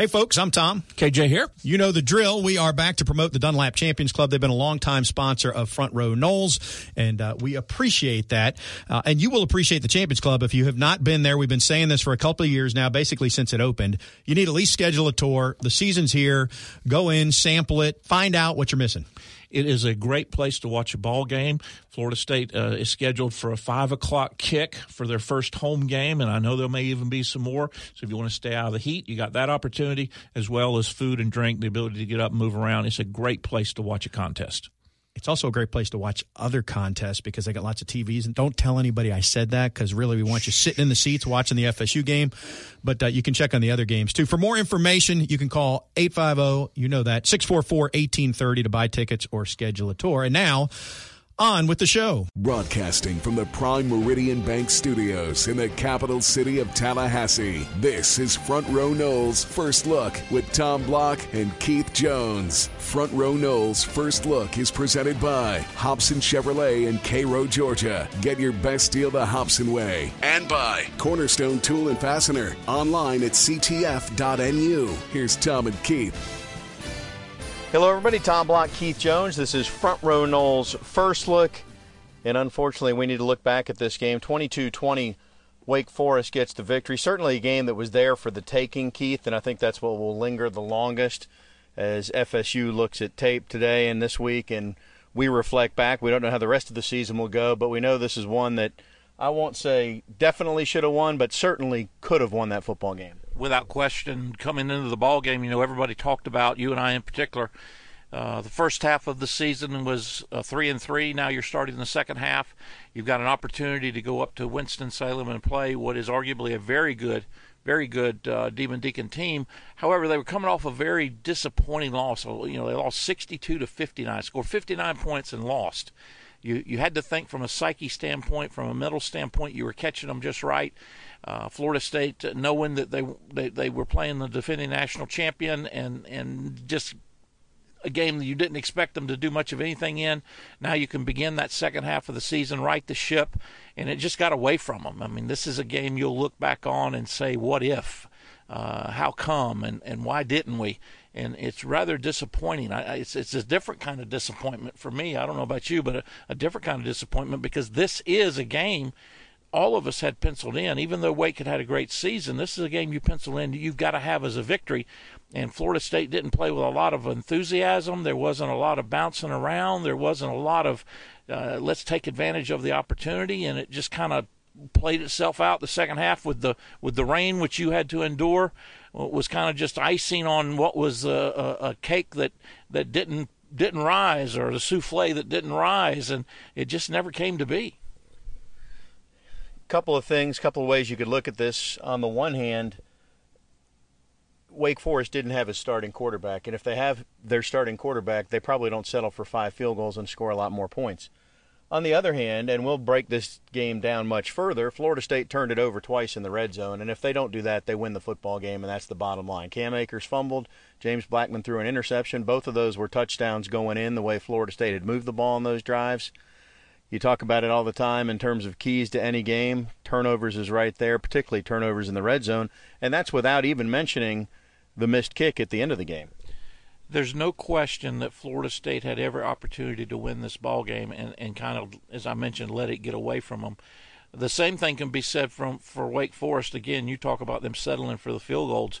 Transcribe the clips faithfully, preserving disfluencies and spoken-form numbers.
Hey, folks, I'm Tom. K J here. You know the drill. We are back to promote the Dunlap Champions Club. They've been a longtime sponsor of Front Row Knolls, and uh, we appreciate that. Uh, and you will appreciate the Champions Club if you have not been there. We've been saying this for a couple of years now, basically since it opened. You need to at least schedule a tour. The season's here. Go in, sample it, find out what you're missing. It is a great place to watch a ball game. Florida State uh, is scheduled for a five o'clock kick for their first home game, and I know there may even be some more. So if you want to stay out of the heat, you got that opportunity, as well as food and drink, the ability to get up and move around. It's a great place to watch a contest. It's also a great place to watch other contests because they got lots of T Vs. And don't tell anybody I said that because really we want you sitting in the seats watching the F S U game. But uh, you can check on the other games too. For more information, you can call eight five zero, you know that, six four four, one eight three zero to buy tickets or schedule a tour. And now, on with the show. Broadcasting from the Prime Meridian Bank Studios in the capital city of Tallahassee, this is Front Row Knolls First Look with Tom Block and Keith Jones. Front Row Knolls First Look is presented by Hobson Chevrolet in Cairo, Georgia. Get your best deal the Hobson way. And by Cornerstone Tool and Fastener, online at c t f dot n u. Here's Tom and Keith. Hello, everybody. Tom Block, Keith Jones. This is Front Row Knolls First Look. And unfortunately, we need to look back at this game. twenty-two twenty, Wake Forest gets the victory. Certainly a game that was there for the taking, Keith, and I think that's what will linger the longest as F S U looks at tape today and this week, and we reflect back. We don't know how the rest of the season will go, but we know this is one that I won't say definitely should have won, but certainly could have won that football game. Without question, coming into the ball game, you know, everybody talked about, you and I in particular, uh, the first half of the season was uh, three and three. Now you're starting the second half. You've got an opportunity to go up to Winston-Salem and play what is arguably a very good, very good uh, Demon Deacon team. However, they were coming off a very disappointing loss. You know, they lost sixty-two to fifty-nine, scored fifty-nine points and lost. You you had to think from a psyche standpoint, from a mental standpoint, you were catching them just right. Uh, Florida State, uh, knowing that they, they they were playing the defending national champion and, and just a game that you didn't expect them to do much of anything in, now you can begin that second half of the season, right the ship, and it just got away from them. I mean, this is a game you'll look back on and say, what if? Uh, how come? And, and why didn't we? And it's rather disappointing. I, it's it's a different kind of disappointment for me. I don't know about you, but a, a different kind of disappointment because this is a game all of us had penciled in. Even though Wake had had a great season, this is a game you pencil in you've got to have as a victory. And Florida State didn't play with a lot of enthusiasm. There wasn't a lot of bouncing around. There wasn't a lot of uh, let's take advantage of the opportunity, and it just kind of played itself out the second half with the with the rain, which you had to endure. It was kind of just icing on what was a, a, a cake that that didn't didn't rise, or the souffle that didn't rise, and it just never came to be. Couple of things, couple of ways you could look at this. On the one hand, Wake Forest didn't have a starting quarterback, and if they have their starting quarterback, they probably don't settle for five field goals and score a lot more points. On the other hand, and we'll break this game down much further, Florida State turned it over twice in the red zone, and if they don't do that, they win the football game, and that's the bottom line. Cam Akers fumbled. James Blackman threw an interception. Both of those were touchdowns going in, the way Florida State had moved the ball on those drives. You talk about it all the time in terms of keys to any game. Turnovers is right there, particularly turnovers in the red zone, and that's without even mentioning the missed kick at the end of the game. There's no question that Florida State had every opportunity to win this ball game and, and kind of, as I mentioned, let it get away from them. The same thing can be said from for Wake Forest. Again, you talk about them settling for the field goals.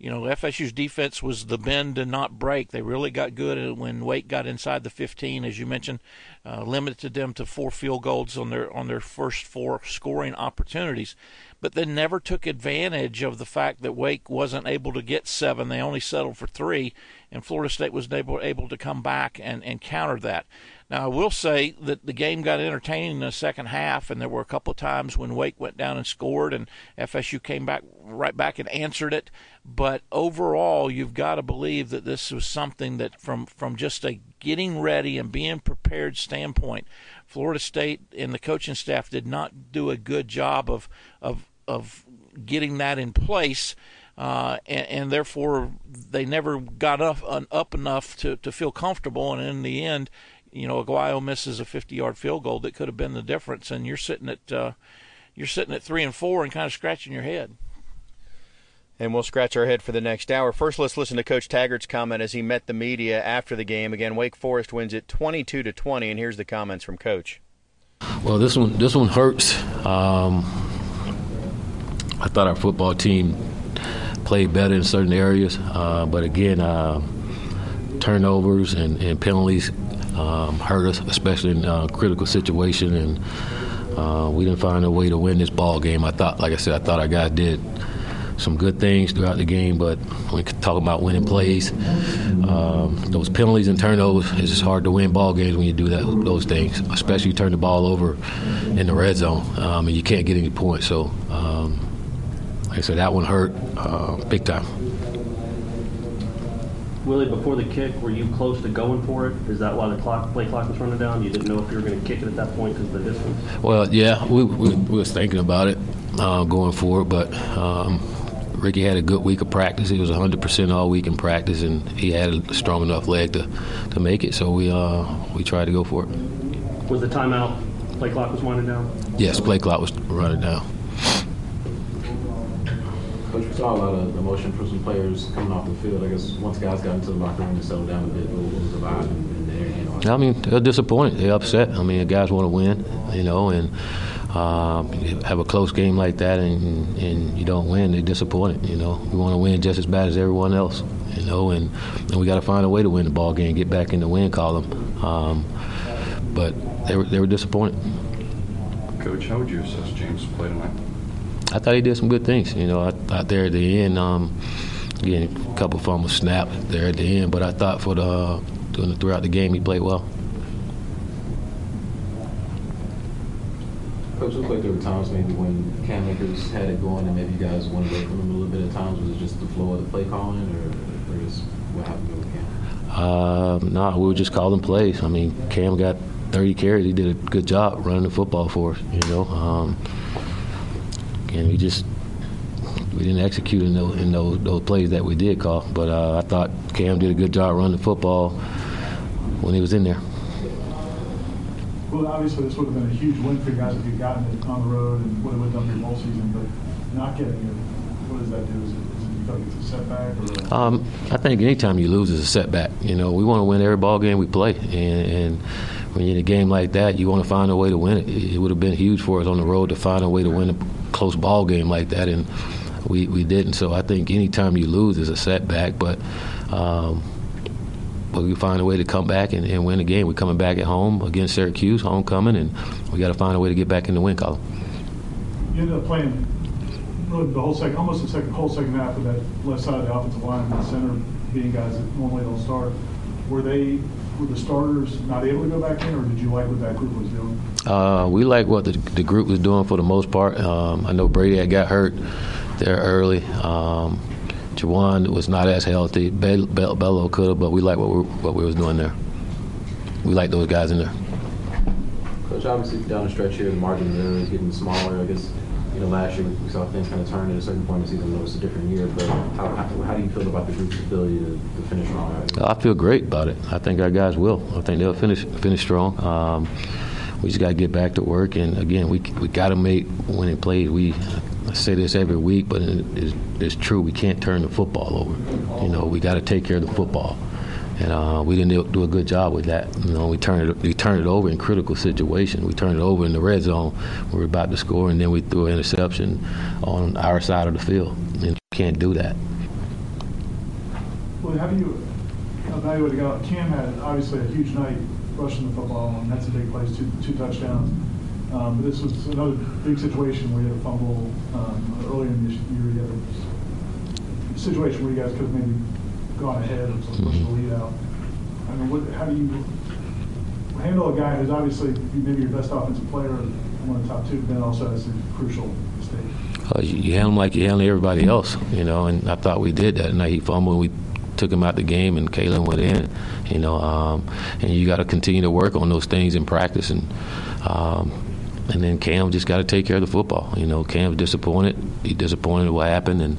You know, F S U's defense was the bend and not break. They really got good when Wake got inside the fifteen, as you mentioned, uh, limited them to four field goals on their on their first four scoring opportunities. But they never took advantage of the fact that Wake wasn't able to get seven. They only settled for three, and Florida State was able, able to come back and, and counter that. Now, I will say that the game got entertaining in the second half, and there were a couple of times when Wake went down and scored, and F S U came back right back and answered it. But overall, you've got to believe that this was something that from, from just a getting ready and being prepared standpoint, Florida State and the coaching staff did not do a good job of of, of getting that in place. Uh, and, and therefore, they never got up, uh, up enough to, to feel comfortable. And in the end, you know, Aguayo misses a fifty-yard field goal that could have been the difference. And you're sitting at uh, you're sitting at three and four and kind of scratching your head. and we'll scratch our head for the next hour. First, let's listen to Coach Taggart's comment as he met the media after the game. Again, Wake Forest wins it twenty-two to twenty, and here's the comments from Coach. Well, this one this one hurts. Um, I thought our football team played better in certain areas, uh, but again, uh, turnovers and, and penalties um, hurt us, especially in uh, critical situation, and uh, we didn't find a way to win this ball game. I thought, like I said, I thought our guys did some good things throughout the game, but when we talk about winning plays, um, those penalties and turnovers, it's just hard to win ball games when you do that, those things, especially you turn the ball over in the red zone, um, and you can't get any points. So, um, like I said, that one hurt uh, big time. Willie, before the kick, were you close to going for it? Is that why the clock, play clock was running down? You didn't know if you were going to kick it at that point because of the distance? Well, yeah, we, we, we was thinking about it, uh, going for it, but um, Ricky had a good week of practice. He was one hundred percent all week in practice, and he had a strong enough leg to, to make it, so we uh, we tried to go for it. Was the timeout, play clock was running down? Yes, play clock was running down. Coach, we saw a lot of emotion from some players coming off the field. I guess once guys got into the locker room and settled down a bit, what was the vibe in there? You know, I mean, they're disappointed. They're upset. I mean, the guys want to win, you know, and uh, have a close game like that and, and you don't win, they're disappointed, you know. We want to win just as bad as everyone else, you know, and, and we got to find a way to win the ball game, get back in the win column. Um, but they were, they were disappointed. Coach, how would you assess James' play tonight? I thought he did some good things, you know. Out there at the end, um, getting a couple fumbles snapped there at the end, but I thought for the uh, throughout the game he played well. Coach, it looked like there were times maybe when Cam Akers had it going and maybe you guys went away from him a little bit at times. Was it just the flow of the play calling, or, or just what happened with Cam? Uh, no, nah, we were just calling plays. I mean, Cam got thirty carries. He did a good job running the football for us, you know. Um, And we just we didn't execute in those, in those, those plays that we did call. But uh, I thought Cam did a good job running the football when he was in there. Well, obviously this would have been a huge win for you guys if you'd gotten it on the road and would have went up your whole season. But not getting it, what does that do? Is it, is it you feel like it's a setback? Or? Um, I think any time you lose is a setback. You know, we want to win every ball game we play, and. and when you're in a game like that, you want to find a way to win it. It would have been huge for us on the road to find a way to win a close ball game like that, and we, we didn't. So I think any time you lose is a setback, but um, but we find a way to come back and, and win the game. We're coming back at home against Syracuse, homecoming, and we got to find a way to get back in the win column. You ended up playing really the whole second, almost the second, whole second half of that left side of the offensive line, the center being guys that normally don't start. Were they? Were the starters not able to go back in, or did you like what that group was doing? Uh, we liked what the, the group was doing for the most part. Um, I know Brady had got hurt there early. Um, Jawan was not as healthy. Be- Be- Bello could have, but we liked what we, what we was doing there. We liked those guys in there. Coach, obviously down the stretch here, the margin of error is getting smaller. I guess, you know, last year we saw things kind of turn at a certain point in the season. It was a different year, but how, how, how do you feel about the group's ability to, to finish strong? Right? I feel great about it. I think our guys will. I think they'll finish finish strong. Um, we just got to get back to work, and again, we we got to make winning plays. We I say this every week, but it, it's, it's true. We can't turn the football over. You know, we got to take care of the football, and uh, we didn't do a good job with that. You know, we turned it we turned it over in critical situations. We turned it over in the red zone. We were about to score, and then we threw an interception on our side of the field. And you can't do that. Well, how do you evaluate a guy like Cam? Had obviously a huge night rushing the football, and that's a big play, two, two touchdowns. Um, but this was another big situation where you had a fumble um, earlier in this year. You had a situation where you guys could have maybe gone ahead and pushed the lead out. I mean, what, how do you handle a guy who's obviously maybe your best offensive player and one of the top two, but then also has a crucial mistake? Uh, you handle him like you handle everybody else, you know, and I thought we did that. And he fumbled, we took him out the game, and Kalen went in, you know. Um, and you got to continue to work on those things in practice. And um, and then Cam just got to take care of the football. You know, Cam's disappointed. He disappointed what happened, and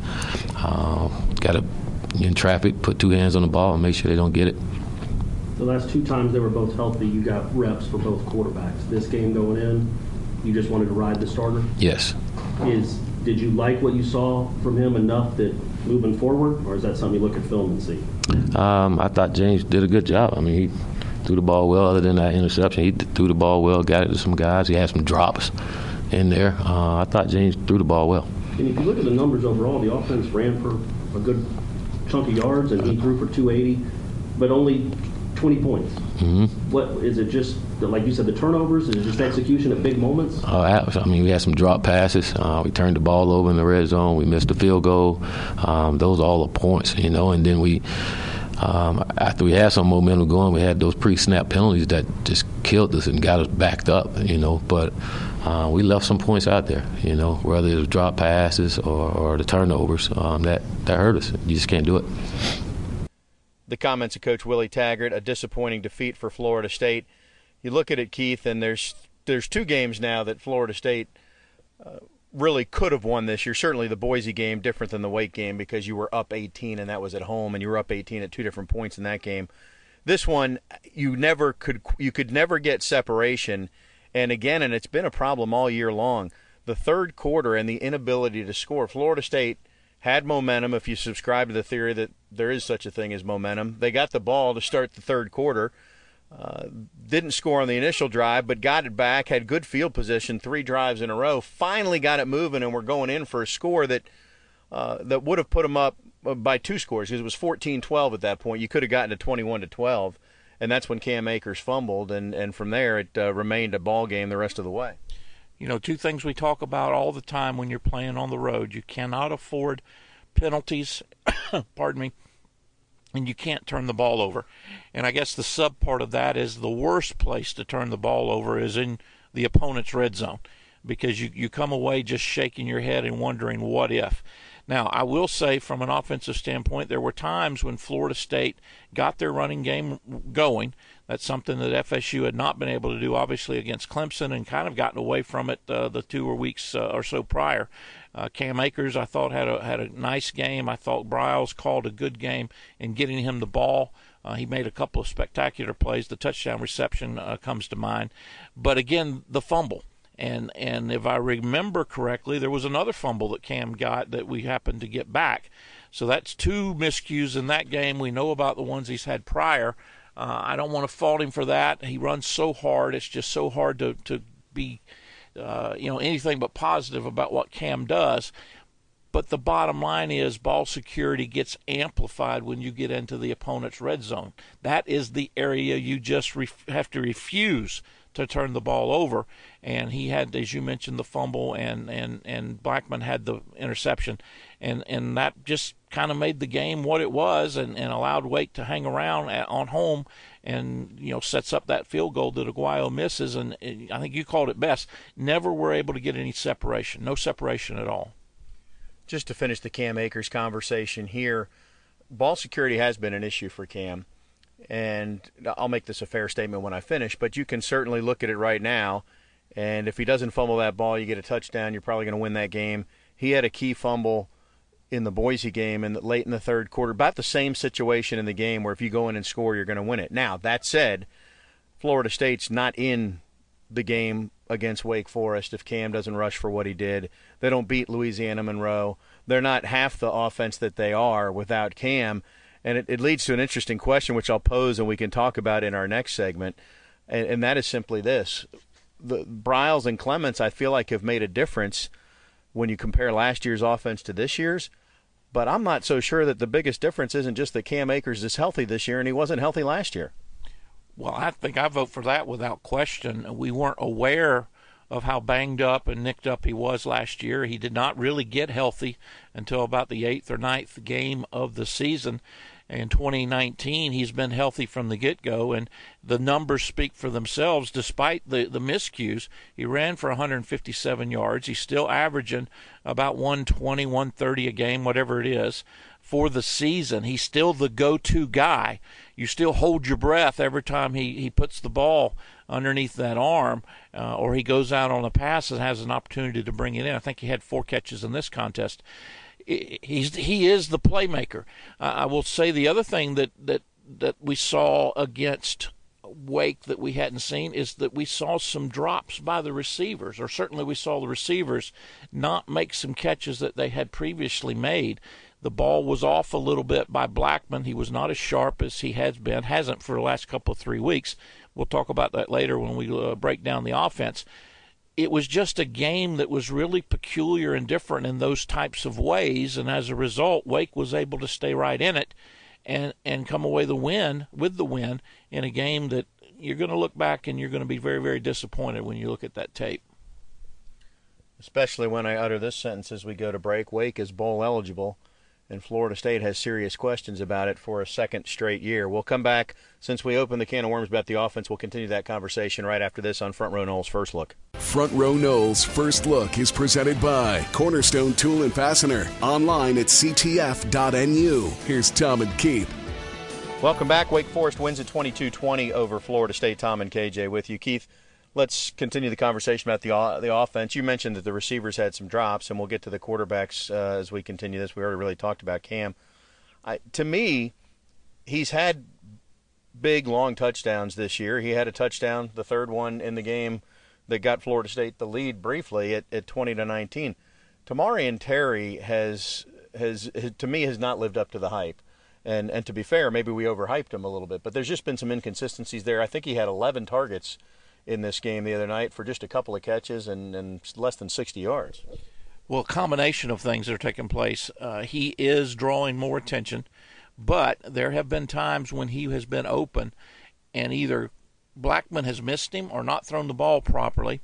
uh, got to, in traffic, put two hands on the ball and make sure they don't get it. The last two times they were both healthy, you got reps for both quarterbacks. This game going in, you just wanted to ride the starter? Yes. Is did you like what you saw from him enough that moving forward, or is that something you look at film and see? Um, I thought James did a good job. I mean, he threw the ball well. Other than that interception, he threw the ball well, got it to some guys. He had some drops in there. Uh, I thought James threw the ball well. And if you look at the numbers overall, the offense ran for a good chunk of yards, and he threw for two eighty, but only twenty points. Mm-hmm. What is it? Just like you said, the turnovers? Is it just execution at big moments? Uh, I mean, we had some drop passes. Uh, we turned the ball over in the red zone. We missed the field goal. Um, those are all the points, you know. And then we, um, after we had some momentum going, we had those pre-snap penalties that just killed us and got us backed up, you know. But uh, we left some points out there, you know, whether it was drop passes or, or the turnovers. Um, that, that hurt us. You just can't do it. The comments of Coach Willie Taggart, a disappointing defeat for Florida State. You look at it, Keith, and there's there's two games now that Florida State uh, really could have won this year. Certainly the Boise game, different than the Wake game, because you were up eighteen and that was at home, and you were up eighteen at two different points in that game. This one, you never could you could never get separation, and again, and it's been a problem all year long. The third quarter and the inability to score. Florida State had momentum, if you subscribe to the theory that there is such a thing as momentum. They got the ball to start the third quarter, uh, didn't score on the initial drive, but got it back, had good field position, three drives in a row, finally got it moving, and were going in for a score that uh, that would have put them up by two scores, because it was fourteen twelve at that point. You could have gotten to twenty-one to twelve, and that's when Cam Akers fumbled, and, and from there it uh, remained a ball game the rest of the way. You know, two things we talk about all the time when you're playing on the road. You cannot afford penalties, pardon me, and you can't turn the ball over. And I guess the sub part of that is the worst place to turn the ball over is in the opponent's red zone, because you, you come away just shaking your head and wondering what if. Now, I will say from an offensive standpoint, there were times when Florida State got their running game going. That's something that F S U had not been able to do, obviously, against Clemson, and kind of gotten away from it uh, the two or weeks uh, or so prior. Uh, Cam Akers, I thought, had a had a nice game. I thought Briles called a good game in getting him the ball. Uh, he made a couple of spectacular plays. The touchdown reception uh, comes to mind. But, again, the fumble. And and if I remember correctly, there was another fumble that Cam got that we happened to get back. So that's two miscues in that game. We know about the ones he's had prior. Uh, I don't want to fault him for that. He runs so hard. It's just so hard to, to be, uh, you know, anything but positive about what Cam does. But the bottom line is ball security gets amplified when you get into the opponent's red zone. That is the area you just ref- have to refuse to turn the ball over. And he had, as you mentioned, the fumble, and, and, and Blackman had the interception. And, and that just kind of made the game what it was, and, and allowed Wake to hang around at, on home, and, you know, sets up that field goal that Aguayo misses. And, and I think you called it best. Never were able to get any separation, no separation at all. Just to finish the Cam Akers conversation here, ball security has been an issue for Cam. And I'll make this a fair statement when I finish, but you can certainly look at it right now, and if he doesn't fumble that ball, you get a touchdown, you're probably going to win that game. He had a key fumble in the Boise game in the, late in the third quarter, about the same situation in the game where if you go in and score, you're going to win it. Now, that said, Florida State's not in the game against Wake Forest if Cam doesn't rush for what he did. They don't beat Louisiana Monroe. They're not half the offense that they are without Cam. And it, it leads to an interesting question, which I'll pose and we can talk about in our next segment, and, and that is simply this. The Briles and Clements, I feel like, have made a difference when you compare last year's offense to this year's, but I'm not so sure that the biggest difference isn't just that Cam Akers is healthy this year and he wasn't healthy last year. Well, I think I vote for that without question. We weren't aware of how banged up and nicked up he was last year. He did not really get healthy until about the eighth or ninth game of the season. In twenty nineteen, he's been healthy from the get-go, and the numbers speak for themselves. Despite the, the miscues, he ran for one hundred fifty-seven yards. He's still averaging about one twenty, one thirty a game, whatever it is, for the season. He's still the go-to guy. You still hold your breath every time he, he puts the ball underneath that arm, uh, or he goes out on a pass and has an opportunity to bring it in. I think he had four catches in this contest. He's, he is the playmaker. Uh, I will say the other thing that, that, that we saw against Wake that we hadn't seen is that we saw some drops by the receivers, or certainly we saw the receivers not make some catches that they had previously made. The ball was off a little bit by Blackman. He was not as sharp as he has been, hasn't for the last couple of three weeks. We'll talk about that later when we uh, break down the offense. It was just a game that was really peculiar and different in those types of ways, and as a result, Wake was able to stay right in it and, and come away the win with the win in a game that you're going to look back and you're going to be very, very disappointed when you look at that tape. Especially when I utter this sentence as we go to break. Wake is bowl eligible, and Florida State has serious questions about it for a second straight year. We'll come back. Since we opened the can of worms about the offense, we'll continue that conversation right after this on Front Row Knolls First Look. Front Row Knolls First Look is presented by Cornerstone Tool and Fastener, online at c t f dot n u. Here's Tom and Keith. Welcome back. Wake Forest wins at twenty-two twenty over Florida State. Tom and K J with you. Keith, let's continue the conversation about the the offense. You mentioned that the receivers had some drops, and we'll get to the quarterbacks uh, as we continue this. We already really talked about Cam. I, to me, he's had big, long touchdowns this year. He had a touchdown, the third one in the game that got Florida State the lead briefly at, at twenty to nineteen. Tamarian Terry has, has, has, to me, has not lived up to the hype. And, and to be fair, maybe we overhyped him a little bit, but there's just been some inconsistencies there. I think he had eleven targets in this game the other night for just a couple of catches and, and less than sixty yards. Well, a combination of things that are taking place. Uh, he is drawing more attention, but there have been times when he has been open and either Blackman has missed him or not thrown the ball properly,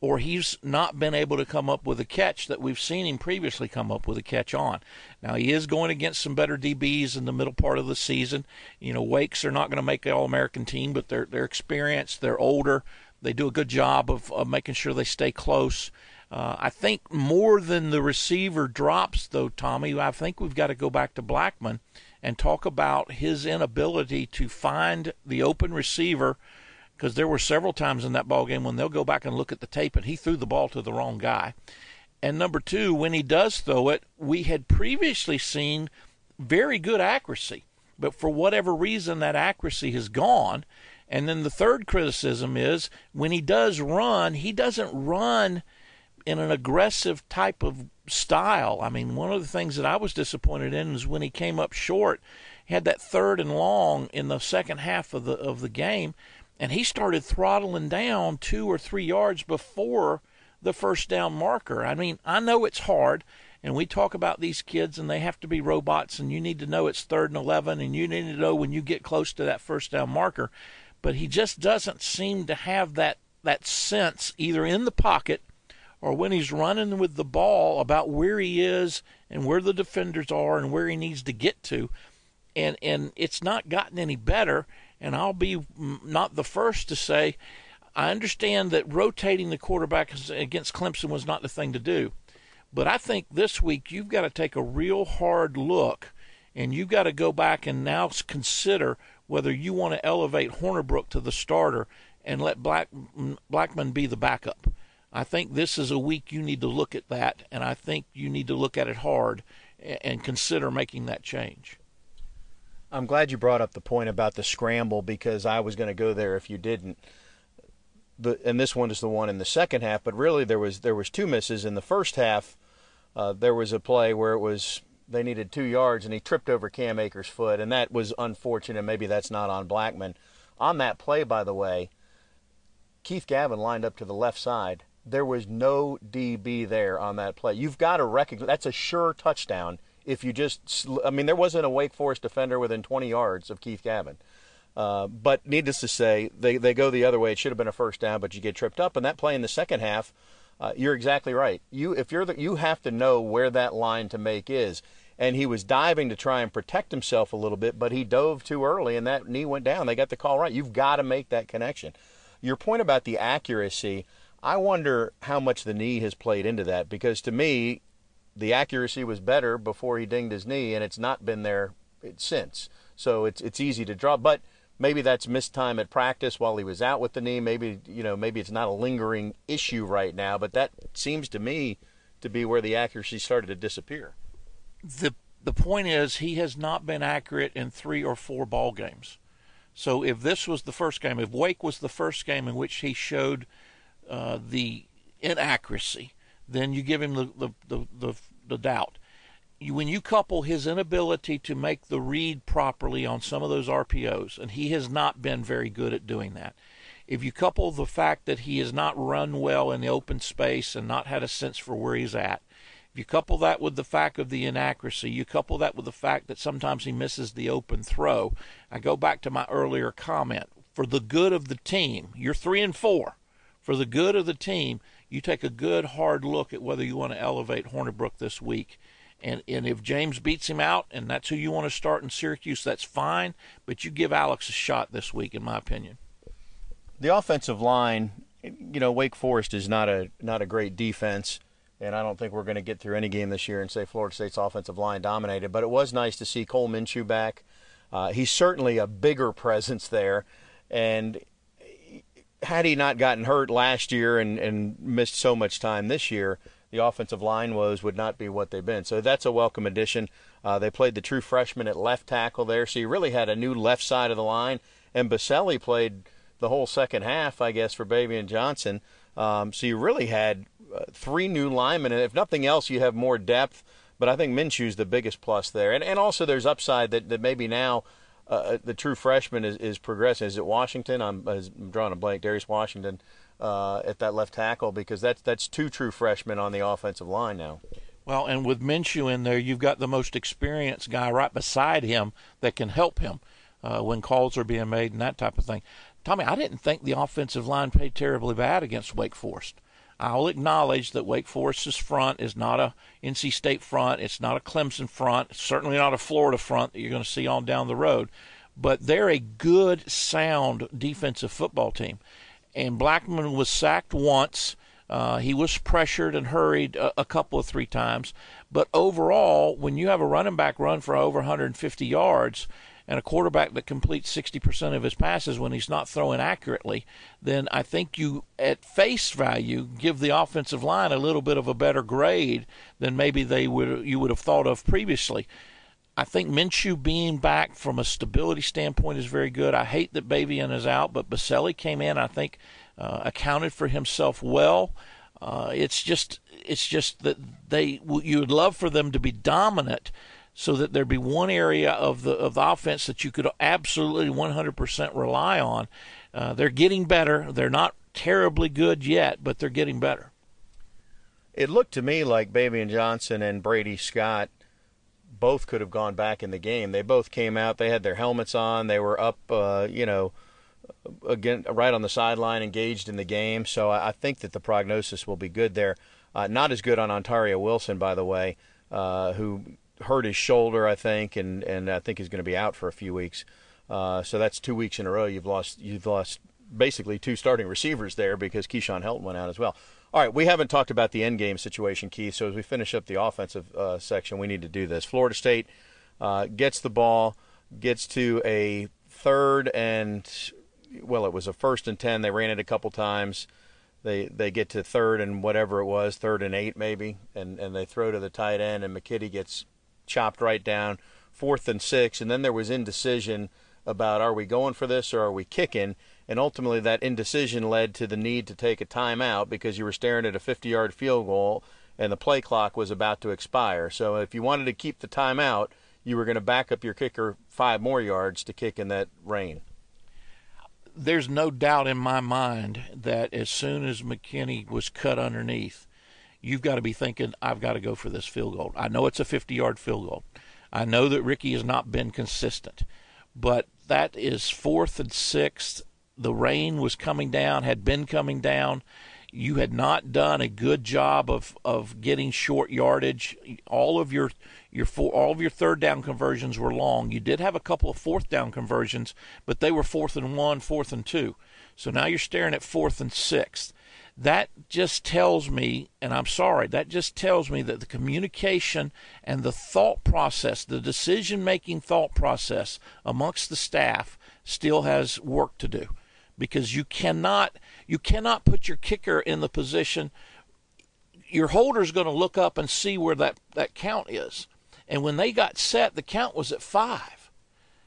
or he's not been able to come up with a catch that we've seen him previously come up with a catch on. Now, he is going against some better D Bs in the middle part of the season. You know, Wakes are not going to make the All-American team, but they're, they're experienced, they're older. They do a good job of, of making sure they stay close. Uh, I think more than the receiver drops, though, Tommy, I think we've got to go back to Blackman and talk about his inability to find the open receiver, because there were several times in that ball game when they'll go back and look at the tape, and he threw the ball to the wrong guy. And number two, when he does throw it, we had previously seen very good accuracy, but for whatever reason, that accuracy has gone. And then the third criticism is when he does run, he doesn't run in an aggressive type of style. I mean, one of the things that I was disappointed in is when he came up short, he had that third and long in the second half of the of the game, and he started throttling down two or three yards before the first down marker. I mean, I know it's hard, and we talk about these kids, and they have to be robots, and you need to know it's third and eleven, and you need to know when you get close to that first down marker. But he just doesn't seem to have that, that sense either in the pocket or when he's running with the ball about where he is and where the defenders are and where he needs to get to. And, and it's not gotten any better. And I'll be not the first to say, I understand that rotating the quarterback against Clemson was not the thing to do. But I think this week you've got to take a real hard look, and you've got to go back and now consider whether you want to elevate Hornibrook to the starter and let Black, Blackman be the backup. I think this is a week you need to look at that, and I think you need to look at it hard and consider making that change. I'm glad you brought up the point about the scramble, because I was going to go there if you didn't. The, and this one is the one in the second half, but really there was there was two misses in the first half. Uh, there was a play where it was they needed two yards, and he tripped over Cam Akers' foot, and that was unfortunate. Maybe that's not on Blackman. On that play, by the way, Keith Gavin lined up to the left side. There was no D B there on that play. You've got to recognize that's a sure touchdown. If you just, I mean, there wasn't a Wake Forest defender within twenty yards of Keith Gavin. Uh, but needless to say, they, they go the other way. It should have been a first down, but you get tripped up. And that play in the second half, uh, you're exactly right. You if you're the, you have to know where that line to make is. And he was diving to try and protect himself a little bit, but he dove too early, and that knee went down. They got the call right. You've got to make that connection. Your point about the accuracy, I wonder how much the knee has played into that, because to me, the accuracy was better before he dinged his knee, and it's not been there since. So it's it's easy to draw, but maybe that's missed time at practice while he was out with the knee. Maybe you know maybe it's not a lingering issue right now, but that seems to me to be where the accuracy started to disappear. The the point is he has not been accurate in three or four ball games. So if this was the first game, if Wake was the first game in which he showed uh, the inaccuracy, then you give him the, the, the, the, the doubt. You, when you couple his inability to make the read properly on some of those R P Os, and he has not been very good at doing that, if you couple the fact that he has not run well in the open space and not had a sense for where he's at, if you couple that with the fact of the inaccuracy, you couple that with the fact that sometimes he misses the open throw. I go back to my earlier comment. For the good of the team, you're three and four. For the good of the team, you take a good hard look at whether you want to elevate Hornibrook this week. And, and if James beats him out and that's who you want to start in Syracuse, that's fine. But you give Alex a shot this week, in my opinion. The offensive line, you know, Wake Forest is not a not a great defense. And I don't think we're going to get through any game this year and say Florida State's offensive line dominated. But it was nice to see Cole Minshew back. Uh, he's certainly a bigger presence there. And had he not gotten hurt last year and, and missed so much time this year, the offensive line woes would not be what they've been. So that's a welcome addition. Uh, they played the true freshman at left tackle there. So you really had a new left side of the line. And Boselli played the whole second half, I guess, for Babian Johnson. Um, so you really had Uh, three new linemen, and if nothing else, you have more depth. But I think Minshew's the biggest plus there. And and also there's upside that, that maybe now uh, the true freshman is, is progressing. Is it Washington? I'm, I'm drawing a blank. Darius Washington uh, at that left tackle, because that's, that's two true freshmen on the offensive line now. Well, and with Minshew in there, you've got the most experienced guy right beside him that can help him uh, when calls are being made and that type of thing. Tommy, I didn't think the offensive line played terribly bad against Wake Forest. I'll acknowledge that Wake Forest's front is not a N C State front. It's not a Clemson front. It's certainly not a Florida front that you're going to see on down the road. But they're a good, sound defensive football team. And Blackman was sacked once. Uh, he was pressured and hurried a, a couple of three times. But overall, when you have a running back run for over one hundred fifty yards and a quarterback that completes sixty percent of his passes when he's not throwing accurately, then I think you, at face value, give the offensive line a little bit of a better grade than maybe they would you would have thought of previously. I think Minshew being back from a stability standpoint is very good. I hate that Babian is out, but Boselli came in, I think, uh, accounted for himself well. Uh, it's just it's just that they you would love for them to be dominant, so that there'd be one area of the of the offense that you could absolutely one hundred percent rely on. Uh, they're getting better. They're not terribly good yet, but they're getting better. It looked to me like Babian Johnson and Brady Scott both could have gone back in the game. They both came out. They had their helmets on. They were up, uh, you know, again right on the sideline, engaged in the game. So I, I think that the prognosis will be good there. Uh, not as good on Ontaria Wilson, by the way, uh, who – hurt his shoulder, I think, and, and I think he's going to be out for a few weeks. Uh, so that's two weeks in a row. You've lost you've lost basically two starting receivers there because Keyshawn Helton went out as well. All right, we haven't talked about the end game situation, Keith, so as we finish up the offensive uh, section, we need to do this. Florida State uh, gets the ball, gets to a third and, well, it was a first and ten. They ran it a couple times. They they get to third and whatever it was, third and eight maybe, and, and they throw to the tight end, and McKitty gets – chopped right down, fourth and six, and then there was indecision about are we going for this or are we kicking, and ultimately that indecision led to the need to take a timeout because you were staring at a fifty-yard field goal and the play clock was about to expire. So if you wanted to keep the timeout, you were going to back up your kicker five more yards to kick in that rain. There's no doubt in my mind that as soon as McKinney was cut underneath, you've got to be thinking, I've got to go for this field goal. I know it's a fifty-yard field goal. I know that Ricky has not been consistent, but that is fourth and sixth. The rain was coming down, had been coming down. You had not done a good job of, of getting short yardage. All of your your four, all of your third down conversions were long. You did have a couple of fourth down conversions, but they were fourth and one, fourth and two. So now you're staring at fourth and sixth. That just tells me, and I'm sorry, that just tells me that the communication and the thought process, the decision-making thought process amongst the staff still has work to do, because you cannot you cannot put your kicker in the position. Your holder's going to look up and see where that, that count is. And when they got set, the count was at five.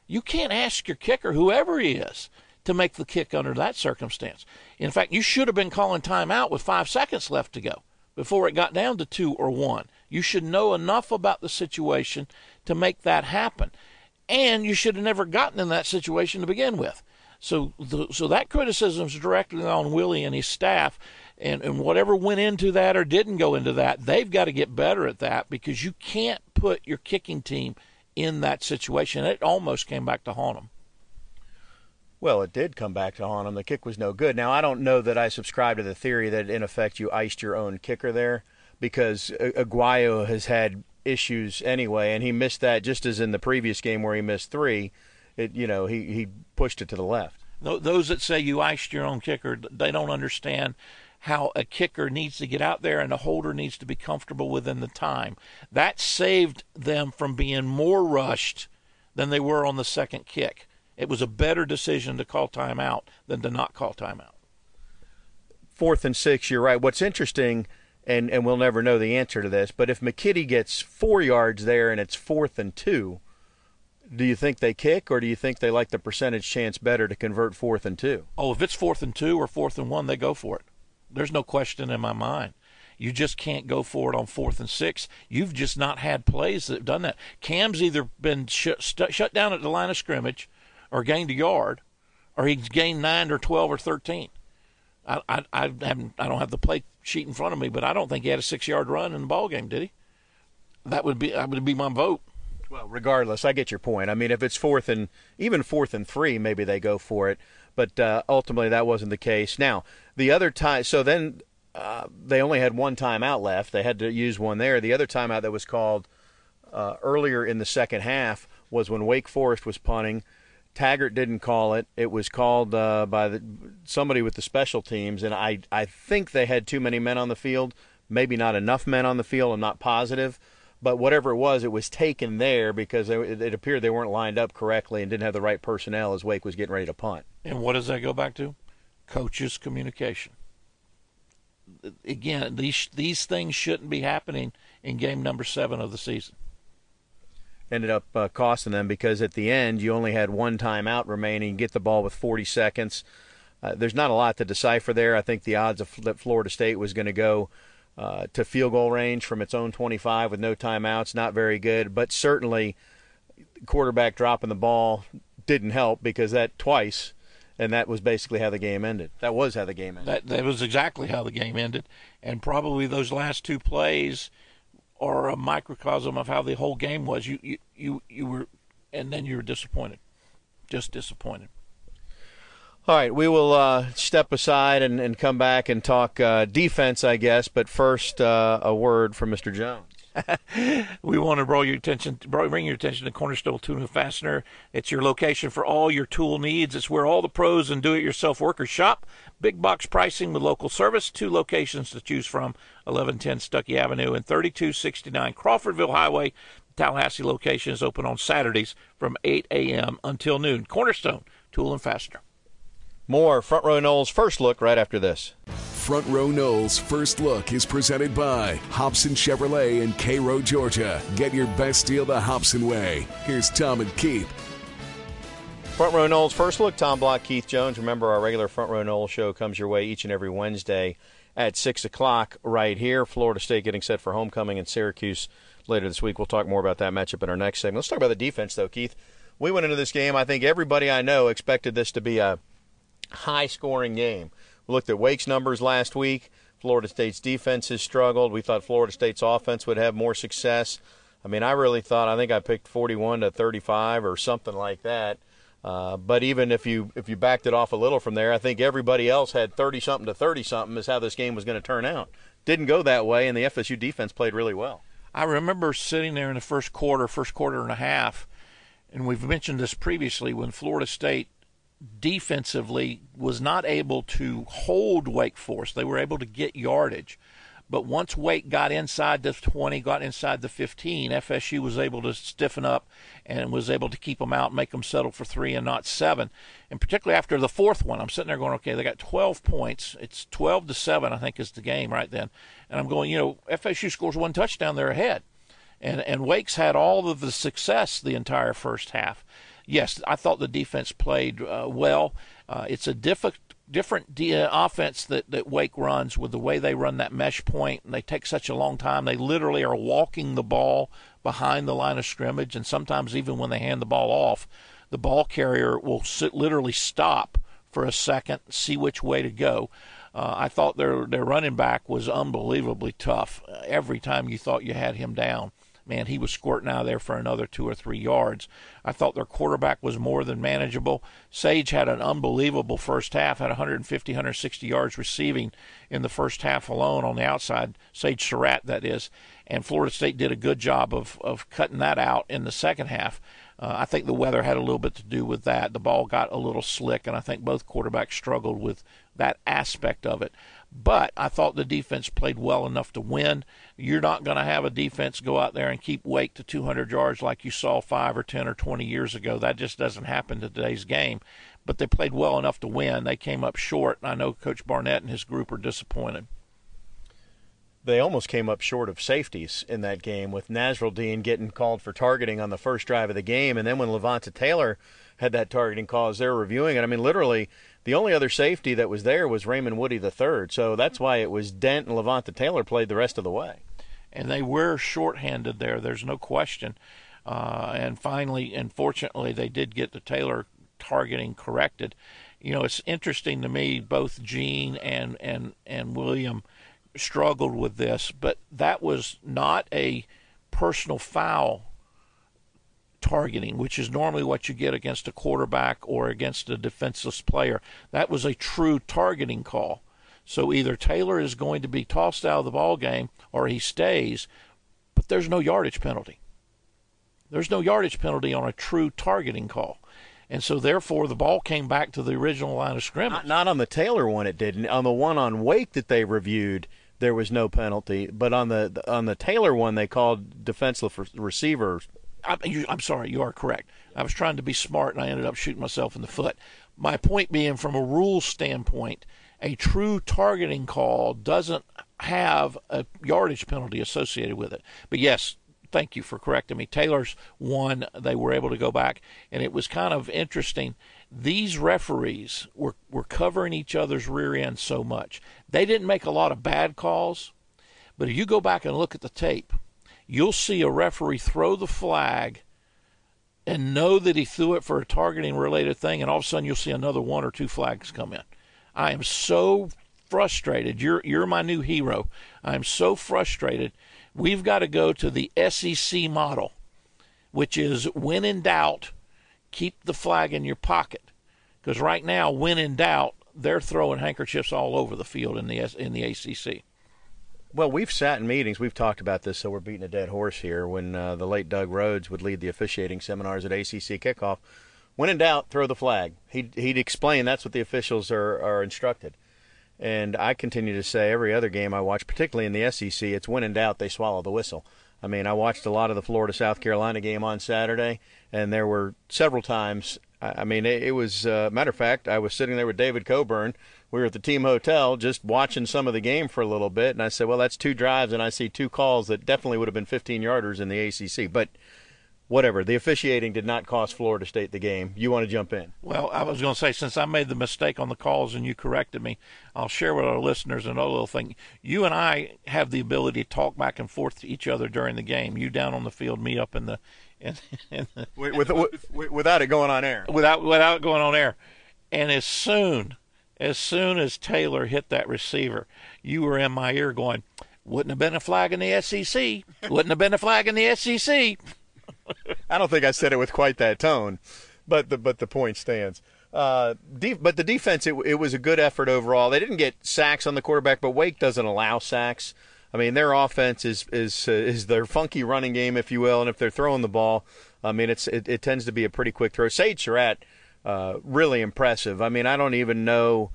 You can't ask your kicker, whoever he is, to make the kick under that circumstance. In fact, you should have been calling timeout with five seconds left to go before it got down to two or one. You should know enough about the situation to make that happen. And you should have never gotten in that situation to begin with. So the, so that criticism is directly on Willie and his staff, and, and whatever went into that or didn't go into that, they've got to get better at that, because you can't put your kicking team in that situation. It almost came back to haunt them. Well, it did come back to haunt him. The kick was no good. Now, I don't know that I subscribe to the theory that, in effect, you iced your own kicker there, because Aguayo has had issues anyway, and he missed that just as in the previous game where he missed three. It, you know, he, he pushed it to the left. Those that say you iced your own kicker, they don't understand how a kicker needs to get out there and a holder needs to be comfortable within the time. That saved them from being more rushed than they were on the second kick. It was a better decision to call timeout than to not call timeout. Fourth and six, you're right. What's interesting, and, and we'll never know the answer to this, but if McKitty gets four yards there and it's fourth and two, do you think they kick, or do you think they like the percentage chance better to convert fourth and two? Oh, if it's fourth and two or fourth and one, they go for it. There's no question in my mind. You just can't go for it on fourth and six. You've just not had plays that have done that. Cam's either been sh- st- shut down at the line of scrimmage, or gained a yard, or he's gained nine or twelve or thirteen. I I I, haven't, I don't have the play sheet in front of me, but I don't think he had a six-yard run in the ball game, did he? That would be that would be my vote. Well, regardless, I get your point. I mean, if it's fourth and even fourth and three, maybe they go for it. But uh, ultimately, that wasn't the case. Now, the other time, so then uh, they only had one timeout left. They had to use one there. The other timeout that was called uh, earlier in the second half was when Wake Forest was punting. Taggart didn't call it. It was called uh, by the, somebody with the special teams, and I, I think they had too many men on the field, maybe not enough men on the field. I'm not positive. But whatever it was, it was taken there because they, it appeared they weren't lined up correctly and didn't have the right personnel as Wake was getting ready to punt. And what does that go back to? Coaches' communication. Again, these, these things shouldn't be happening in game number seven of the season. Ended up uh, costing them, because at the end you only had one timeout remaining, get the ball with forty seconds. Uh, there's not a lot to decipher there. I think the odds of, that Florida State was going to go uh, to field goal range from its own twenty-five with no timeouts, not very good. But certainly quarterback dropping the ball didn't help, because that twice, and that was basically how the game ended. That was how the game ended. That, that was exactly how the game ended. And probably those last two plays – or a microcosm of how the whole game was. You, you, you, you were, and then you were disappointed, just disappointed. All right, we will uh, step aside and, and come back and talk uh, defense, I guess. But first, uh, a word from Mister Jones. We want to bring your attention, bring your attention to Cornerstone Tool and Fastener. It's your location for all your tool needs. It's where all the pros and do-it-yourself workers shop. Big box pricing with local service. Two locations to choose from: eleven ten Stuckey Avenue and thirty-two sixty-nine Crawfordville Highway. The Tallahassee location is open on Saturdays from eight a.m. until noon. Cornerstone Tool and Fastener. More Front Row Knolls First Look right after this. Front Row Knolls First Look is presented by Hobson Chevrolet in Cairo, Georgia. Get your best deal the Hobson way. Here's Tom and Keith. Front Row Knolls First Look, Tom Block, Keith Jones. Remember, our regular Front Row Knolls show comes your way each and every Wednesday at six o'clock right here. Florida State getting set for homecoming in Syracuse later this week. We'll talk more about that matchup in our next segment. Let's talk about the defense, though, Keith. We went into this game, I think everybody I know expected this to be a high-scoring game. We looked at Wake's numbers last week. Florida State's defense has struggled. We thought Florida State's offense would have more success. I mean, I really thought, I think I picked forty-one to thirty-five or something like that. Uh, but even if you if you backed it off a little from there, I think everybody else had thirty-something to thirty-something is how this game was going to turn out. Didn't go that way, and the F S U defense played really well. I remember sitting there in the first quarter, first quarter and a half, and we've mentioned this previously, when Florida State defensively was not able to hold Wake Forest. They were able to get yardage. But once Wake got inside the twenty, got inside the fifteen, F S U was able to stiffen up and was able to keep them out, make them settle for three and not seven. And particularly after the fourth one, I'm sitting there going, okay, they got twelve points. It's twelve to seven, I think, is the game right then. And I'm going, you know, F S U scores one touchdown, they're ahead. And, and Wake's had all of the success the entire first half. yes, I thought the defense played uh, well. Uh, it's a difficult different de- offense that, that Wake runs with the way they run that mesh point, and they take such a long time. They literally are walking the ball behind the line of scrimmage, and sometimes even when they hand the ball off, the ball carrier will sit, literally stop for a second, see which way to go. Uh, I thought their their running back was unbelievably tough. Uh, every time you thought you had him down, man, he was squirting out of there for another two or three yards. I thought their quarterback was more than manageable. Sage had an unbelievable first half, had one fifty, one sixty yards receiving in the first half alone on the outside, Sage Surratt, that is, and Florida State did a good job of, of cutting that out in the second half. Uh, I think the weather had a little bit to do with that. The ball got a little slick, and I think both quarterbacks struggled with that aspect of it. But I thought the defense played well enough to win. You're not going to have a defense go out there and keep Wake to two hundred yards like you saw five or ten or twenty years ago. That just doesn't happen to today's game. But they played well enough to win. They came up short, and I know Coach Barnett and his group are disappointed. They almost came up short of safeties in that game, with Nasruldeen getting called for targeting on the first drive of the game. And then when Levonta Taylor had that targeting call, as they were reviewing it, I mean, literally the only other safety that was there was Raymond Woody the third. So that's why it was Dent and Levonta Taylor played the rest of the way. And they were shorthanded there. There's no question. Uh, and finally, and fortunately, they did get the Taylor targeting corrected. You know, it's interesting to me, both Gene and, and, and William struggled with this, but that was not a personal foul targeting, which is normally what you get against a quarterback or against a defenseless player. That was a true targeting call. So either Taylor is going to be tossed out of the ball game or he stays, but there's no yardage penalty. There's no yardage penalty on a true targeting call. And so, therefore, the ball came back to the original line of scrimmage. Not, not on the Taylor one, it didn't. On the one on Wake that they reviewed, there was no penalty. But on the on the Taylor one, they called defenseless receiver. I, you, I'm sorry, you are correct. I was trying to be smart, and I ended up shooting myself in the foot. My point being, from a rule standpoint, a true targeting call doesn't have a yardage penalty associated with it. But, yes, thank you for correcting me. Taylor's won. They were able to go back, and it was kind of interesting. These referees were, were covering each other's rear end so much. They didn't make a lot of bad calls, but if you go back and look at the tape, you'll see a referee throw the flag and know that he threw it for a targeting-related thing, and all of a sudden you'll see another one or two flags come in. I am so frustrated. You're, you're my new hero. I am so frustrated. We've got to go to the S E C model, which is when in doubt, keep the flag in your pocket. Because right now, when in doubt, they're throwing handkerchiefs all over the field in the in the A C C. Well, we've sat in meetings. We've talked about this, so we're beating a dead horse here. When uh, the late Doug Rhodes would lead the officiating seminars at A C C kickoff, when in doubt, throw the flag. He'd, he'd explain that's what the officials are, are instructed. And I continue to say every other game I watch, particularly in the S E C, it's when in doubt, they swallow the whistle. I mean, I watched a lot of the Florida-South Carolina game on Saturday, and there were several times. I mean, it was uh, – matter of fact, I was sitting there with David Coburn. We were at the team hotel just watching some of the game for a little bit, and I said, well, that's two drives, and I see two calls that definitely would have been fifteen-yarders in the A C C. But whatever, the officiating did not cost Florida State the game. You want to jump in? Well, I was going to say, since I made the mistake on the calls and you corrected me, I'll share with our listeners another little thing. You and I have the ability to talk back and forth to each other during the game. You down on the field, me up in the, in, in the with, with, without it going on air. Without without it going on air, and as soon as soon as Taylor hit that receiver, you were in my ear going, "Wouldn't have been a flag in the S E C. Wouldn't have been a flag in the S E C." I don't think I said it with quite that tone, but the but the point stands. Uh, de- but the defense, it, it was a good effort overall. They didn't get sacks on the quarterback, but Wake doesn't allow sacks. I mean, their offense is is uh, is their funky running game, if you will, and if they're throwing the ball, I mean, it's it, it tends to be a pretty quick throw. Sage Surratt, uh, really impressive. I mean, I don't even know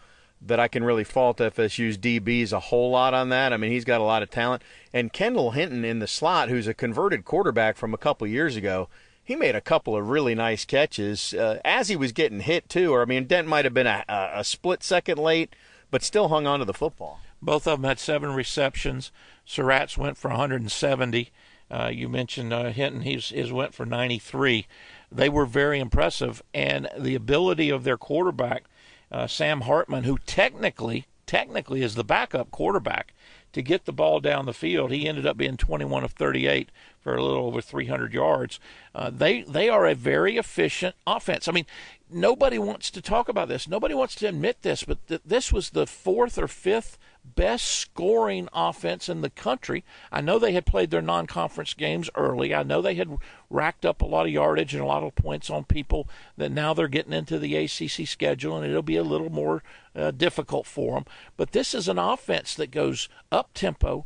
that I can really fault F S U's D Bs a whole lot on that. I mean, he's got a lot of talent. And Kendall Hinton in the slot, who's a converted quarterback from a couple years ago, he made a couple of really nice catches uh, as he was getting hit, too. Or I mean, Dent might have been a, a split second late, but still hung on to the football. Both of them had seven receptions. Surratt's went for one hundred seventy. Uh, you mentioned uh, Hinton. He's, his went for ninety-three. they were very impressive. And the ability of their quarterback, uh, Sam Hartman, who technically, technically is the backup quarterback, to get the ball down the field. He ended up being twenty-one of thirty-eight for a little over three hundred yards. Uh, they they are a very efficient offense. I mean, nobody wants to talk about this. Nobody wants to admit this, but th- this was the fourth or fifth best scoring offense in the country. I know they had played their non-conference games early. I know they had racked up a lot of yardage and a lot of points on people that now they're getting into the A C C schedule, and it'll be a little more uh, difficult for them. But this is an offense that goes up-tempo,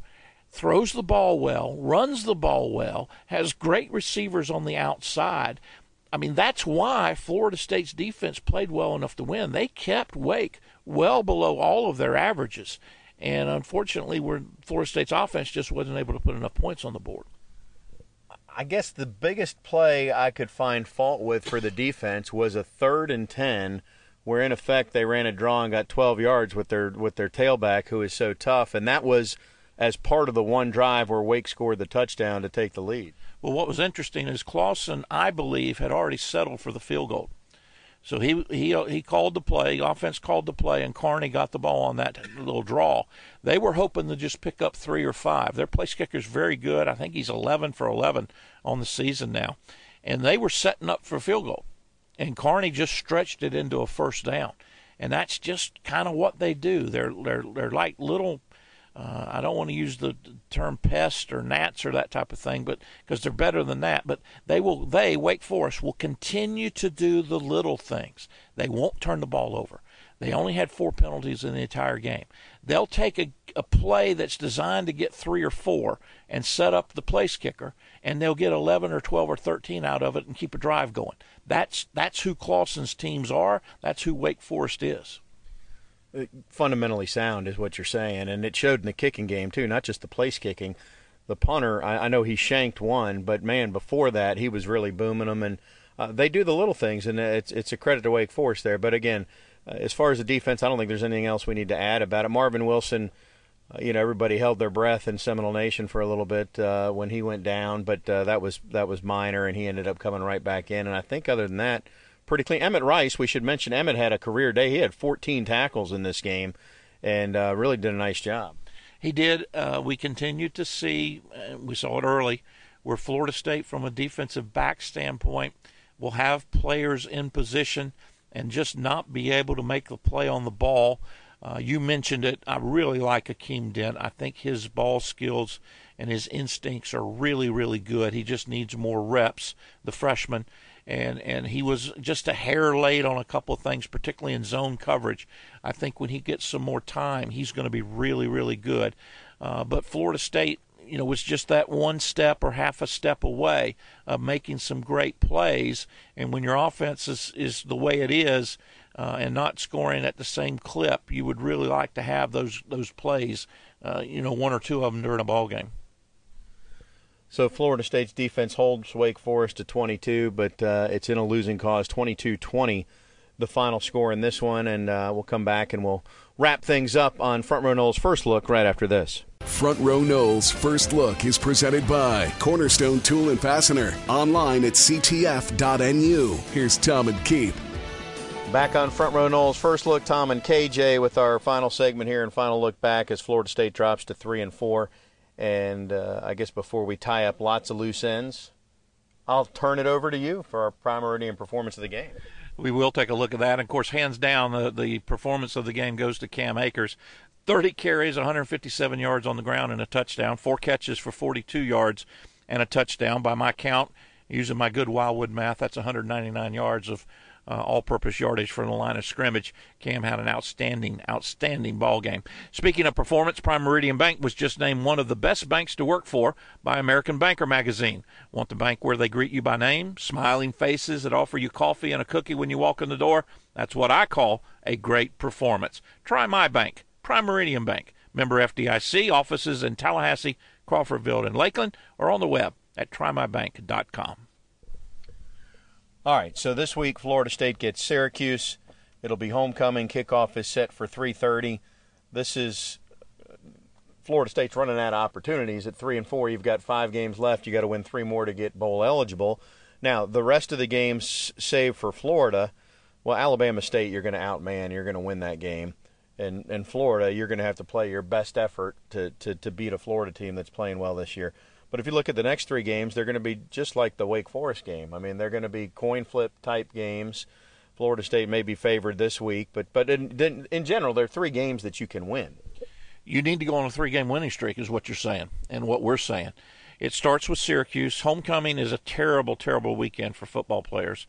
throws the ball well, runs the ball well, has great receivers on the outside. I mean, that's why Florida State's defense played well enough to win. They kept Wake well below all of their averages. And unfortunately, we're, Florida State's offense just wasn't able to put enough points on the board. I guess the biggest play I could find fault with for the defense was a third and ten, where in effect they ran a draw and got twelve yards with their with their tailback, who is so tough. And that was as part of the one drive where Wake scored the touchdown to take the lead. Well, what was interesting is Clawson, I believe, had already settled for the field goal. So he he he called the play, offense called the play, and Carney got the ball on that little draw. They were hoping to just pick up three or five. Their place kicker's very good. I think he's eleven for eleven on the season now. And they were setting up for a field goal. And Carney just stretched it into a first down. And that's just kind of what they do. They're, they're, they're like little Uh, I don't want to use the term pest or gnats or that type of thing, but because they're better than that. But they will, they Wake Forest will continue to do the little things. They won't turn the ball over. They only had four penalties in the entire game. They'll take a, a play that's designed to get three or four and set up the place kicker, and they'll get eleven or twelve or thirteen out of it and keep a drive going. That's that's who Clawson's teams are. That's who Wake Forest is. Fundamentally sound is what you're saying, and it showed in the kicking game too, not just the place kicking. The punter, I, I know he shanked one, but man, before that he was really booming them, and uh, they do the little things, and it's it's a credit to Wake Forest there. But again, uh, as far as the defense, I don't think there's anything else we need to add about it. Marvin Wilson, uh, you know, everybody held their breath in Seminole Nation for a little bit uh, when he went down, but uh, that was that was minor, and he ended up coming right back in. And I think other than that, pretty clean. Emmett Rice, we should mention, Emmett had a career day. He had fourteen tackles in this game and uh, really did a nice job. He did. Uh, we continued to see, uh, we saw it early, where Florida State from a defensive back standpoint will have players in position and just not be able to make the play on the ball. Uh, you mentioned it. I really like Akeem Dent. I think his ball skills and his instincts are really, really good. He just needs more reps, the freshman. And and he was just a hair late on a couple of things, particularly in zone coverage. I think when he gets some more time, he's going to be really, really good. Uh, but Florida State, you know, was just that one step or half a step away of making some great plays. And when your offense is, is the way it is uh, and not scoring at the same clip, you would really like to have those, those plays, uh, you know, one or two of them during a ball game. So Florida State's defense holds Wake Forest to twenty-two, but uh, it's in a losing cause, twenty-two twenty, the final score in this one. And uh, we'll come back and we'll wrap things up on Front Row Knolls' First Look right after this. Front Row Knolls' First Look is presented by Cornerstone Tool and Fastener, online at c t f dot n u. Here's Tom and Keith. Back on Front Row Knolls' First Look, Tom and K J with our final segment here and final look back as Florida State drops to three and four. And uh, I guess before we tie up lots of loose ends, I'll turn it over to you for our Prime Meridian performance of the game. We will take a look at that. Of course, hands down, the, the performance of the game goes to Cam Akers. thirty carries, one hundred fifty-seven yards on the ground and a touchdown. Four catches for forty-two yards and a touchdown. By my count, using my good Wildwood math, that's one hundred ninety-nine yards of Uh, all-purpose yardage from the line of scrimmage. Cam had an outstanding, outstanding ball game. Speaking of performance, Prime Meridian Bank was just named one of the best banks to work for by American Banker magazine. Want the bank where they greet you by name, smiling faces that offer you coffee and a cookie when you walk in the door? That's what I call a great performance. Try my bank, Prime Meridian Bank. Member F D I C, offices in Tallahassee, Crawfordville, and Lakeland, or on the web at try my bank dot com. All right, so this week Florida State gets Syracuse. It'll be homecoming. Kickoff is set for three thirty. This is Florida State's running out of opportunities at three and four. You've got five games left. You got to win three more to get bowl eligible. Now, the rest of the games, save for Florida, well, Alabama State, you're going to outman. You're going to win that game. And, and Florida, you're going to have to play your best effort to, to, to beat a Florida team that's playing well this year. But if you look at the next three games, they're going to be just like the Wake Forest game. I mean, they're going to be coin flip type games. Florida State may be favored this week, but but in, in general, there are three games that you can win. You need to go on a three-game winning streak is what you're saying and what we're saying. It starts with Syracuse. Homecoming is a terrible, terrible weekend for football players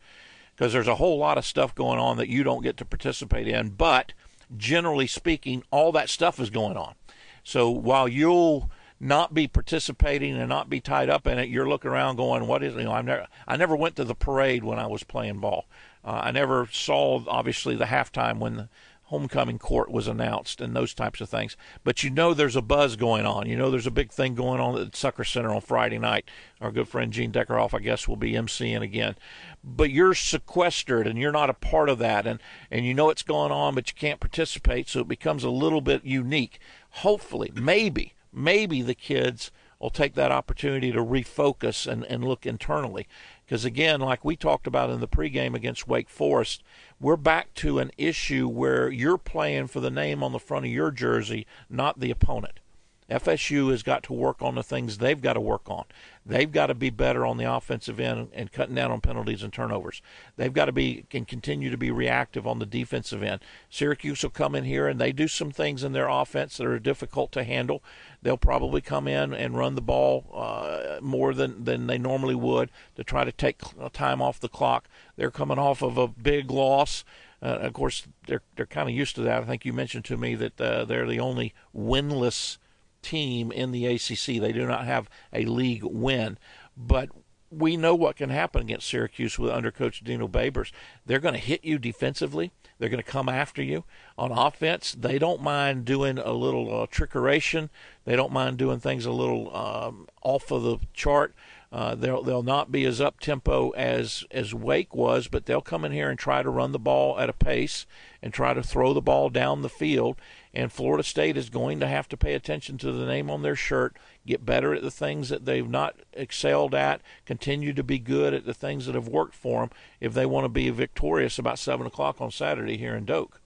because there's a whole lot of stuff going on that you don't get to participate in, but generally speaking, all that stuff is going on. So while you'll not be participating and not be tied up in it, you're looking around going, what is, you know, I'm never, I never went to the parade when I was playing ball. Uh, I never saw, obviously, the halftime when the homecoming court was announced and those types of things. But you know there's a buzz going on. You know there's a big thing going on at Sucker Center on Friday night. Our good friend Gene Deckerhoff, I guess, will be emceeing again. But you're sequestered and you're not a part of that. And, and you know it's going on, but you can't participate, so it becomes a little bit unique. Hopefully, maybe. Maybe the kids will take that opportunity to refocus and, and look internally. Because, again, like we talked about in the pregame against Wake Forest, we're back to an issue where you're playing for the name on the front of your jersey, not the opponent. F S U has got to work on the things they've got to work on. They've got to be better on the offensive end and cutting down on penalties and turnovers. They've got to be and continue to be reactive on the defensive end. Syracuse will come in here and they do some things in their offense that are difficult to handle. They'll probably come in and run the ball uh, more than, than they normally would to try to take time off the clock. They're coming off of a big loss. Uh, of course, they're, they're kind of used to that. I think you mentioned to me that uh, they're the only winless team in the A C C. They do not have a league win, but we know what can happen against Syracuse with under Coach Dino Babers. They're going to hit you defensively. They're going to come after you on offense. They don't mind doing a little uh, trickeration. They don't mind doing things a little um, off of the chart. Uh, they'll they'll not be as up tempo as as Wake was, but they'll come in here and try to run the ball at a pace and try to throw the ball down the field. And Florida State is going to have to pay attention to the name on their shirt, get better at the things that they've not excelled at, continue to be good at the things that have worked for them if they want to be victorious about seven o'clock on Saturday here in Doak.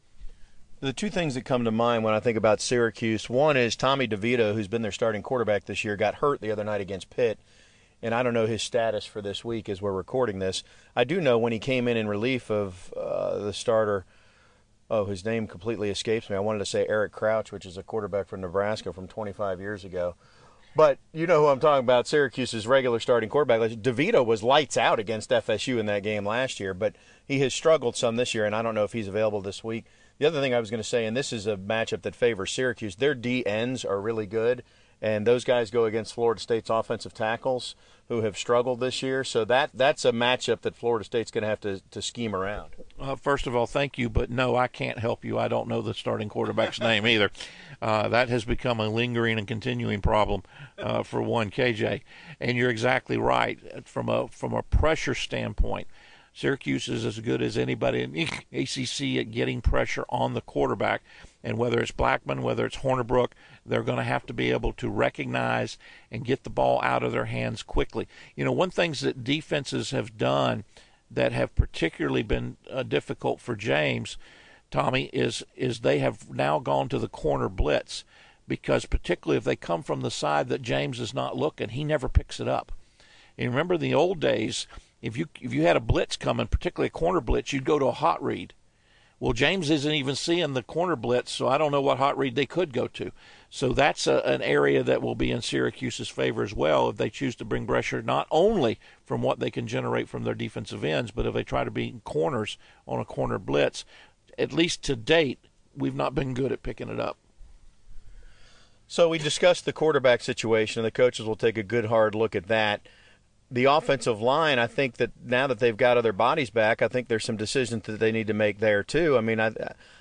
The two things that come to mind when I think about Syracuse, one is Tommy DeVito, who's been their starting quarterback this year, got hurt the other night against Pitt. And I don't know his status for this week as we're recording this. I do know when he came in in relief of uh, the starter, oh, his name completely escapes me. I wanted to say Eric Crouch, which is a quarterback from Nebraska from twenty-five years ago. But you know who I'm talking about, Syracuse's regular starting quarterback. DeVito was lights out against F S U in that game last year, but he has struggled some this year, and I don't know if he's available this week. The other thing I was going to say, and this is a matchup that favors Syracuse, their D Ns are really good. And those guys go against Florida State's offensive tackles who have struggled this year. So that that's a matchup that Florida State's going to have to, to scheme around. Uh, first of all, thank you, but no, I can't help you. I don't know the starting quarterback's name either. Uh, that has become a lingering and continuing problem uh, for one K J. And you're exactly right. From a, from a pressure standpoint, Syracuse is as good as anybody in the A C C at getting pressure on the quarterback. And whether it's Blackman, whether it's Hornibrook, they're going to have to be able to recognize and get the ball out of their hands quickly. You know, one thing that defenses have done that have particularly been uh, difficult for James, Tommy, is is they have now gone to the corner blitz because particularly if they come from the side that James is not looking, he never picks it up. And remember the old days, if you if you had a blitz coming, particularly a corner blitz, you'd go to a hot read. Well, James isn't even seeing the corner blitz, so I don't know what hot read they could go to. So that's a, an area that will be in Syracuse's favor as well if they choose to bring pressure not only from what they can generate from their defensive ends, but if they try to beat corners on a corner blitz. At least to date, we've not been good at picking it up. So we discussed the quarterback situation, and the coaches will take a good hard look at that. The offensive line, I think that now that they've got other bodies back, I think there's some decisions that they need to make there too. I mean, I,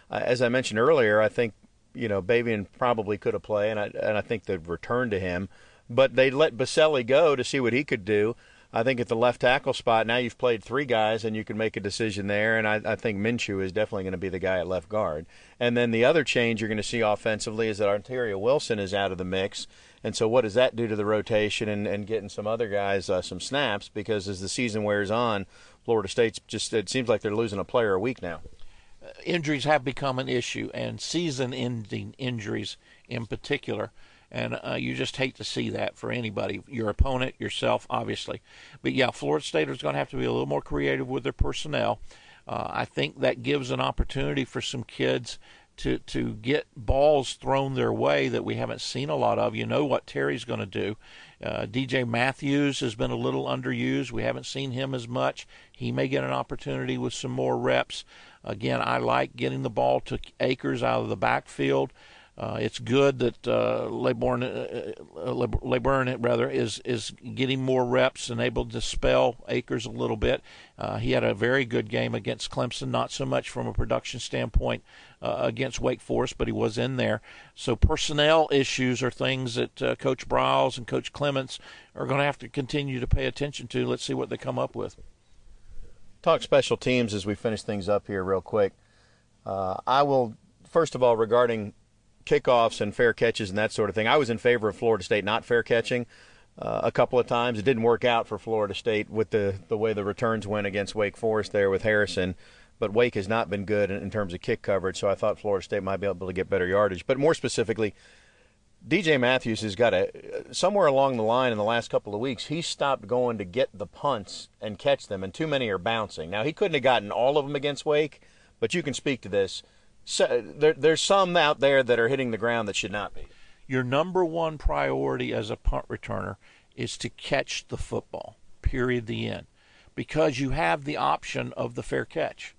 I, as I mentioned earlier, I think you know Babian probably could have played, and I and I think they've returned to him, but they let Boselli go to see what he could do. I think at the left tackle spot, now you've played three guys and you can make a decision there, and I, I think Minshew is definitely going to be the guy at left guard. And then the other change you're going to see offensively is that Ontaria Wilson is out of the mix, and so what does that do to the rotation and, and getting some other guys uh, some snaps? Because as the season wears on, Florida State's just, it seems like they're losing a player a week now. Injuries have become an issue, and season-ending injuries in particular. And uh, you just hate to see that for anybody, your opponent, yourself, obviously. But, yeah, Florida State is going to have to be a little more creative with their personnel. Uh, I think that gives an opportunity for some kids to, to get balls thrown their way that we haven't seen a lot of. You know what Terry's going to do. Uh, D J. Matthews has been a little underused. We haven't seen him as much. He may get an opportunity with some more reps. Again, I like getting the ball to Akers out of the backfield. Uh, it's good that uh, Laybourne, uh, Laybourne, rather, is is getting more reps and able to dispel Akers a little bit. Uh, he had a very good game against Clemson, not so much from a production standpoint uh, against Wake Forest, but he was in there. So personnel issues are things that uh, Coach Briles and Coach Clements are going to have to continue to pay attention to. Let's see what they come up with. Talk special teams as we finish things up here real quick. Uh, I will, first of all, regarding kickoffs and fair catches and that sort of thing, I was in favor of Florida State not fair catching uh, a couple of times. It didn't work out for Florida State with the, the way the returns went against Wake Forest there with Harrison, but Wake has not been good in, in terms of kick coverage, so I thought Florida State might be able to get better yardage. But more specifically, D J. Matthews has got a, somewhere along the line in the last couple of weeks, he stopped going to get the punts and catch them, and too many are bouncing. Now, he couldn't have gotten all of them against Wake, but you can speak to this. So there, there's some out there that are hitting the ground that should not be. Your number one priority as a punt returner is to catch the football, period, the end, because you have the option of the fair catch.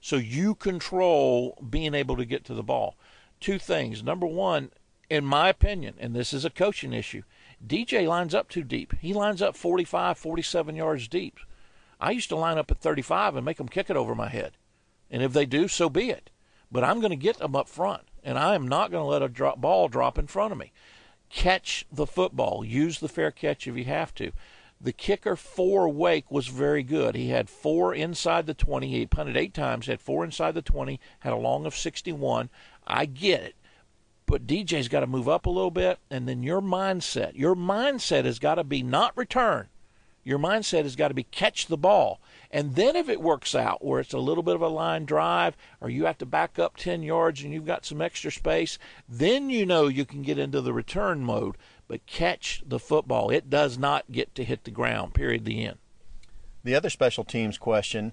So you control being able to get to the ball. Two things. Number one, in my opinion, and this is a coaching issue, D J lines up too deep. He lines up forty-five, forty-seven yards deep. I used to line up at thirty-five and make them kick it over my head. And if they do, so be it. But I'm going to get them up front, and I am not going to let a drop ball drop in front of me. Catch the football. Use the fair catch if you have to. The kicker for Wake was very good. He had four inside the twenty. He punted eight times, had four inside the twenty, had a long of sixty-one. I get it. But D J's got to move up a little bit, and then your mindset. Your mindset has got to be not return. Your mindset has got to be catch the ball. And then if it works out where it's a little bit of a line drive or you have to back up ten yards and you've got some extra space, then you know you can get into the return mode. But catch the football. It does not get to hit the ground, period, the end. The other special teams question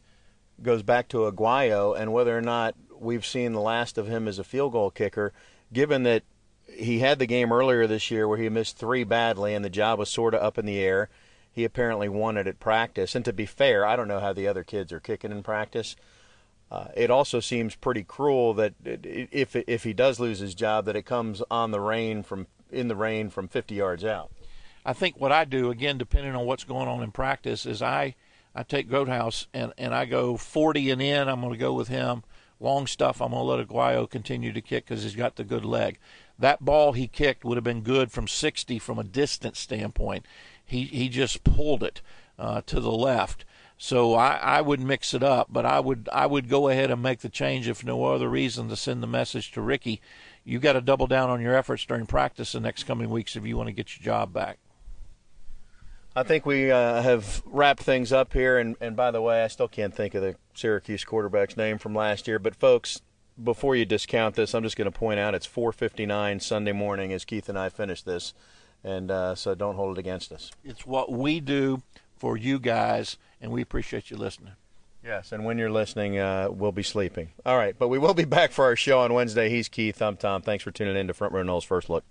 goes back to Aguayo and whether or not we've seen the last of him as a field goal kicker, given that he had the game earlier this year where he missed three badly and the job was sort of up in the air. He apparently won it at practice. And to be fair, I don't know how the other kids are kicking in practice. Uh, it also seems pretty cruel that if if he does lose his job, that it comes on the rain from in the rain from fifty yards out. I think what I do, again, depending on what's going on in practice, is I, I take Grotehouse and, and I go forty and in. I'm going to go with him. Long stuff, I'm going to let Aguayo continue to kick because he's got the good leg. That ball he kicked would have been good from sixty from a distance standpoint. He he just pulled it uh, to the left. So I, I would mix it up, but I would I would go ahead and make the change if no other reason to send the message to Ricky. You got to double down on your efforts during practice the next coming weeks if you want to get your job back. I think we uh, have wrapped things up here. And, and, by the way, I still can't think of the Syracuse quarterback's name from last year. But, folks, before you discount this, I'm just going to point out it's four fifty-nine Sunday morning as Keith and I finish this. And uh, so don't hold it against us. It's what we do for you guys, and we appreciate you listening. Yes, and when you're listening, uh, we'll be sleeping. All right, but we will be back for our show on Wednesday. He's Keith. I'm Tom. Thanks for tuning in to Front Row Knolls First Look.